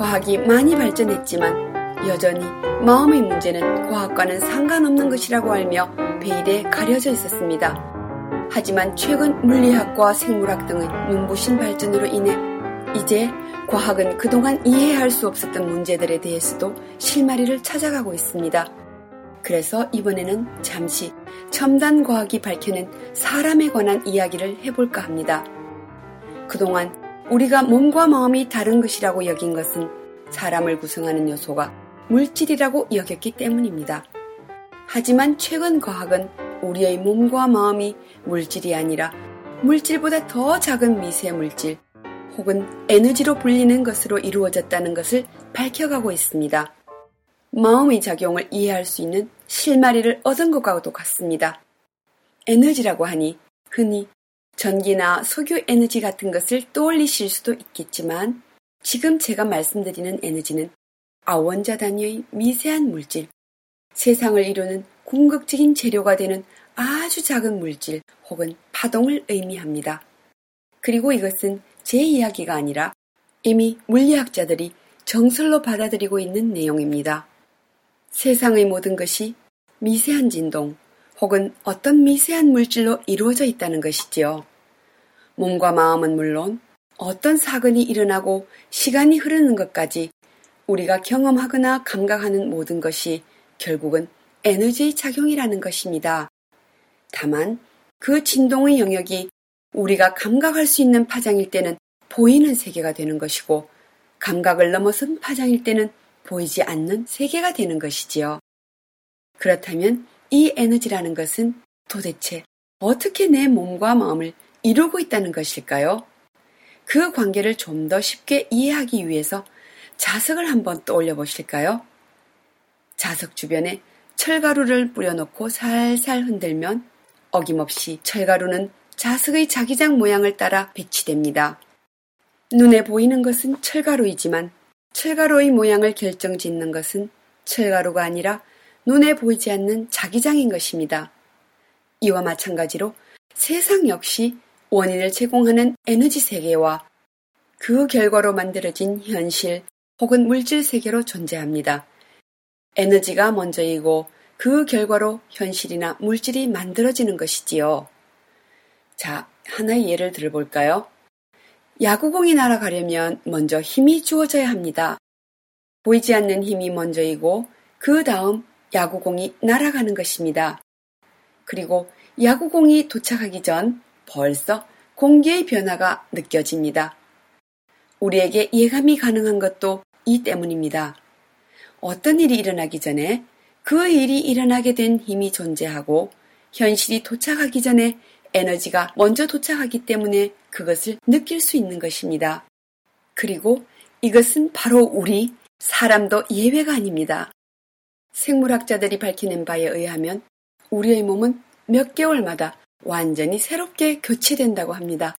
과학이 많이 발전했지만 여전히 마음의 문제는 과학과는 상관없는 것이라고 알며 베일에 가려져 있었습니다. 하지만 최근 물리학과 생물학 등의 눈부신 발전으로 인해 이제 과학은 그동안 이해할 수 없었던 문제들에 대해서도 실마리를 찾아가고 있습니다. 그래서 이번에는 잠시 첨단 과학이 밝혀낸 사람에 관한 이야기를 해볼까 합니다. 그동안 우리가 몸과 마음이 다른 것이라고 여긴 것은 사람을 구성하는 요소가 물질이라고 여겼기 때문입니다. 하지만 최근 과학은 우리의 몸과 마음이 물질이 아니라 물질보다 더 작은 미세 물질 혹은 에너지로 불리는 것으로 이루어졌다는 것을 밝혀가고 있습니다. 마음의 작용을 이해할 수 있는 실마리를 얻은 것과도 같습니다. 에너지라고 하니 흔히 전기나 석유 에너지 같은 것을 떠올리실 수도 있겠지만 지금 제가 말씀드리는 에너지는 아원자 단위의 미세한 물질, 세상을 이루는 궁극적인 재료가 되는 아주 작은 물질 혹은 파동을 의미합니다. 그리고 이것은 제 이야기가 아니라 이미 물리학자들이 정설로 받아들이고 있는 내용입니다. 세상의 모든 것이 미세한 진동 혹은 어떤 미세한 물질로 이루어져 있다는 것이지요. 몸과 마음은 물론 어떤 사건이 일어나고 시간이 흐르는 것까지 우리가 경험하거나 감각하는 모든 것이 결국은 에너지의 작용이라는 것입니다. 다만 그 진동의 영역이 우리가 감각할 수 있는 파장일 때는 보이는 세계가 되는 것이고 감각을 넘어선 파장일 때는 보이지 않는 세계가 되는 것이지요. 그렇다면 이 에너지라는 것은 도대체 어떻게 내 몸과 마음을 이루고 있다는 것일까요? 그 관계를 좀 더 쉽게 이해하기 위해서 자석을 한번 떠올려 보실까요? 자석 주변에 철가루를 뿌려놓고 살살 흔들면 어김없이 철가루는 자석의 자기장 모양을 따라 배치됩니다. 눈에 보이는 것은 철가루이지만 철가루의 모양을 결정짓는 것은 철가루가 아니라 눈에 보이지 않는 자기장인 것입니다. 이와 마찬가지로 세상 역시 원인을 제공하는 에너지 세계와 그 결과로 만들어진 현실 혹은 물질 세계로 존재합니다. 에너지가 먼저이고 그 결과로 현실이나 물질이 만들어지는 것이지요. 자, 하나의 예를 들어볼까요? 야구공이 날아가려면 먼저 힘이 주어져야 합니다. 보이지 않는 힘이 먼저이고 그 다음 야구공이 날아가는 것입니다. 그리고 야구공이 도착하기 전 벌써 공기의 변화가 느껴집니다. 우리에게 예감이 가능한 것도 이 때문입니다. 어떤 일이 일어나기 전에 그 일이 일어나게 된 힘이 존재하고 현실이 도착하기 전에 에너지가 먼저 도착하기 때문에 그것을 느낄 수 있는 것입니다. 그리고 이것은 바로 우리 사람도 예외가 아닙니다. 생물학자들이 밝혀낸 바에 의하면 우리의 몸은 몇 개월마다 완전히 새롭게 교체된다고 합니다.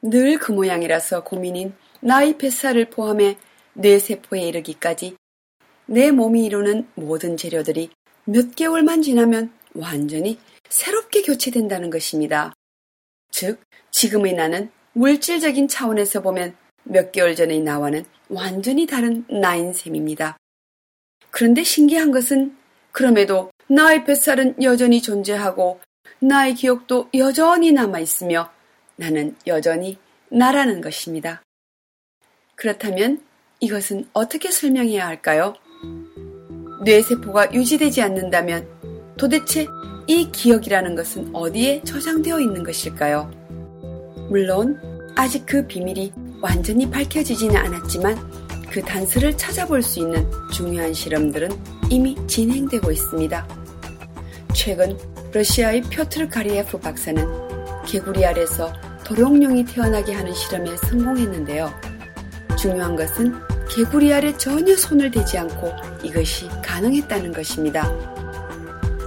늘 그 모양이라서 고민인 나이 뱃살을 포함해 뇌세포에 이르기까지 내 몸이 이루는 모든 재료들이 몇 개월만 지나면 완전히 새롭게 교체된다는 것입니다. 즉, 지금의 나는 물질적인 차원에서 보면 몇 개월 전의 나와는 완전히 다른 나인 셈입니다. 그런데 신기한 것은 그럼에도 나의 뱃살은 여전히 존재하고 나의 기억도 여전히 남아있으며 나는 여전히 나라는 것입니다. 그렇다면 이것은 어떻게 설명해야 할까요? 뇌세포가 유지되지 않는다면 도대체 이 기억이라는 것은 어디에 저장되어 있는 것일까요? 물론 아직 그 비밀이 완전히 밝혀지지는 않았지만 그 단서를 찾아볼 수 있는 중요한 실험들은 이미 진행되고 있습니다. 최근 러시아의 표트르 가리에프 박사는 개구리 알에서 도롱뇽이 태어나게 하는 실험에 성공했는데요. 중요한 것은 개구리 알에 전혀 손을 대지 않고 이것이 가능했다는 것입니다.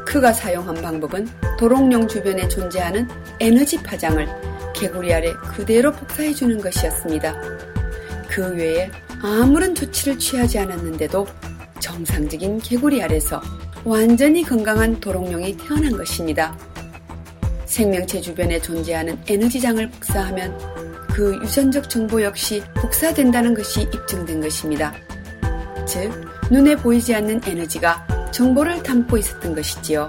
그가 사용한 방법은 도롱뇽 주변에 존재하는 에너지 파장을 개구리 알에 그대로 복사해주는 것이었습니다. 그 외에 아무런 조치를 취하지 않았는데도 정상적인 개구리 알에서 완전히 건강한 도롱뇽이 태어난 것입니다. 생명체 주변에 존재하는 에너지장을 복사하면 그 유전적 정보 역시 복사된다는 것이 입증된 것입니다. 즉, 눈에 보이지 않는 에너지가 정보를 담고 있었던 것이지요.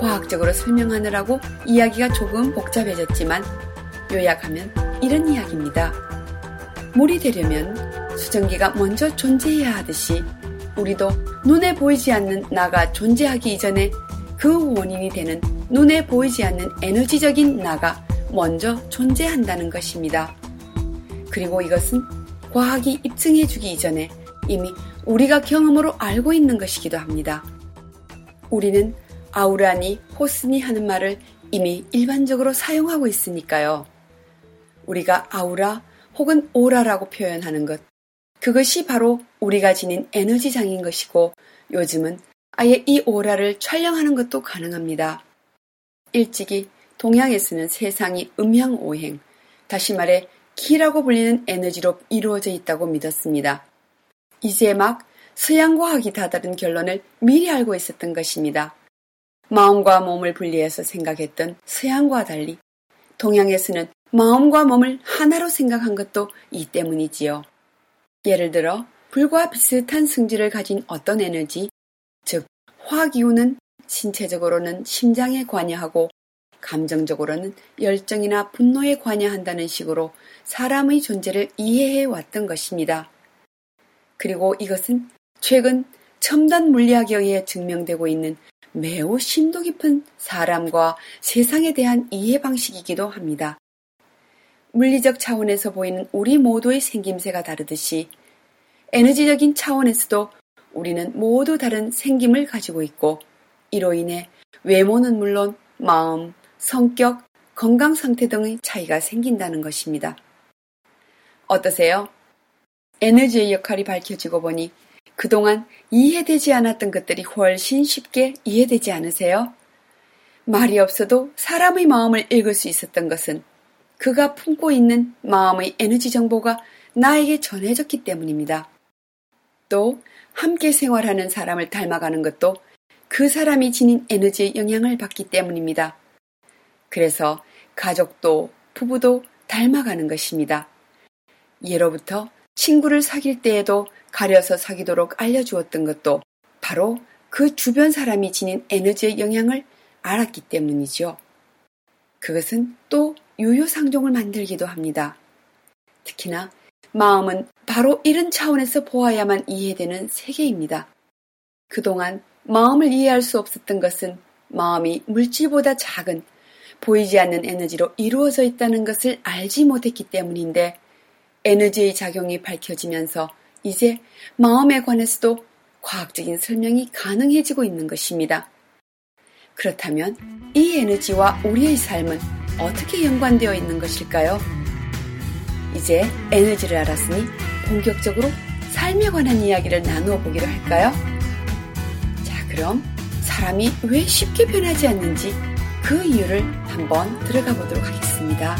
과학적으로 설명하느라고 이야기가 조금 복잡해졌지만 요약하면 이런 이야기입니다. 물이 되려면 수증기가 먼저 존재해야 하듯이 우리도 눈에 보이지 않는 나가 존재하기 이전에 그 원인이 되는 눈에 보이지 않는 에너지적인 나가 먼저 존재한다는 것입니다. 그리고 이것은 과학이 입증해주기 이전에 이미 우리가 경험으로 알고 있는 것이기도 합니다. 우리는 아우라니, 포스니 하는 말을 이미 일반적으로 사용하고 있으니까요. 우리가 아우라 혹은 오라라고 표현하는 것, 그것이 바로 우리가 지닌 에너지장인 것이고 요즘은 아예 이 오라를 촬영하는 것도 가능합니다. 일찍이 동양에서는 세상이 음양오행, 다시 말해 기라고 불리는 에너지로 이루어져 있다고 믿었습니다. 이제 막 서양과학이 다다른 결론을 미리 알고 있었던 것입니다. 마음과 몸을 분리해서 생각했던 서양과 달리 동양에서는 마음과 몸을 하나로 생각한 것도 이 때문이지요. 예를 들어 불과 비슷한 성질을 가진 어떤 에너지, 즉 화기운은 신체적으로는 심장에 관여하고 감정적으로는 열정이나 분노에 관여한다는 식으로 사람의 존재를 이해해 왔던 것입니다. 그리고 이것은 최근 첨단 물리학에 의해 증명되고 있는 매우 심도 깊은 사람과 세상에 대한 이해 방식이기도 합니다. 물리적 차원에서 보이는 우리 모두의 생김새가 다르듯이 에너지적인 차원에서도 우리는 모두 다른 생김을 가지고 있고 이로 인해 외모는 물론 마음, 성격, 건강 상태 등의 차이가 생긴다는 것입니다. 어떠세요? 에너지의 역할이 밝혀지고 보니 그동안 이해되지 않았던 것들이 훨씬 쉽게 이해되지 않으세요? 말이 없어도 사람의 마음을 읽을 수 있었던 것은 그가 품고 있는 마음의 에너지 정보가 나에게 전해졌기 때문입니다. 또 함께 생활하는 사람을 닮아가는 것도 그 사람이 지닌 에너지의 영향을 받기 때문입니다. 그래서 가족도 부부도 닮아가는 것입니다. 예로부터 친구를 사귈 때에도 가려서 사귀도록 알려주었던 것도 바로 그 주변 사람이 지닌 에너지의 영향을 알았기 때문이죠. 그것은 또 유유상종을 만들기도 합니다. 특히나 마음은 바로 이런 차원에서 보아야만 이해되는 세계입니다. 그동안 마음을 이해할 수 없었던 것은 마음이 물질보다 작은 보이지 않는 에너지로 이루어져 있다는 것을 알지 못했기 때문인데 에너지의 작용이 밝혀지면서 이제 마음에 관해서도 과학적인 설명이 가능해지고 있는 것입니다. 그렇다면 이 에너지와 우리의 삶은 어떻게 연관되어 있는 것일까요? 이제 에너지를 알았으니 본격적으로 삶에 관한 이야기를 나누어 보기로 할까요? 자, 그럼 사람이 왜 쉽게 변하지 않는지 그 이유를 한번 들어가 보도록 하겠습니다.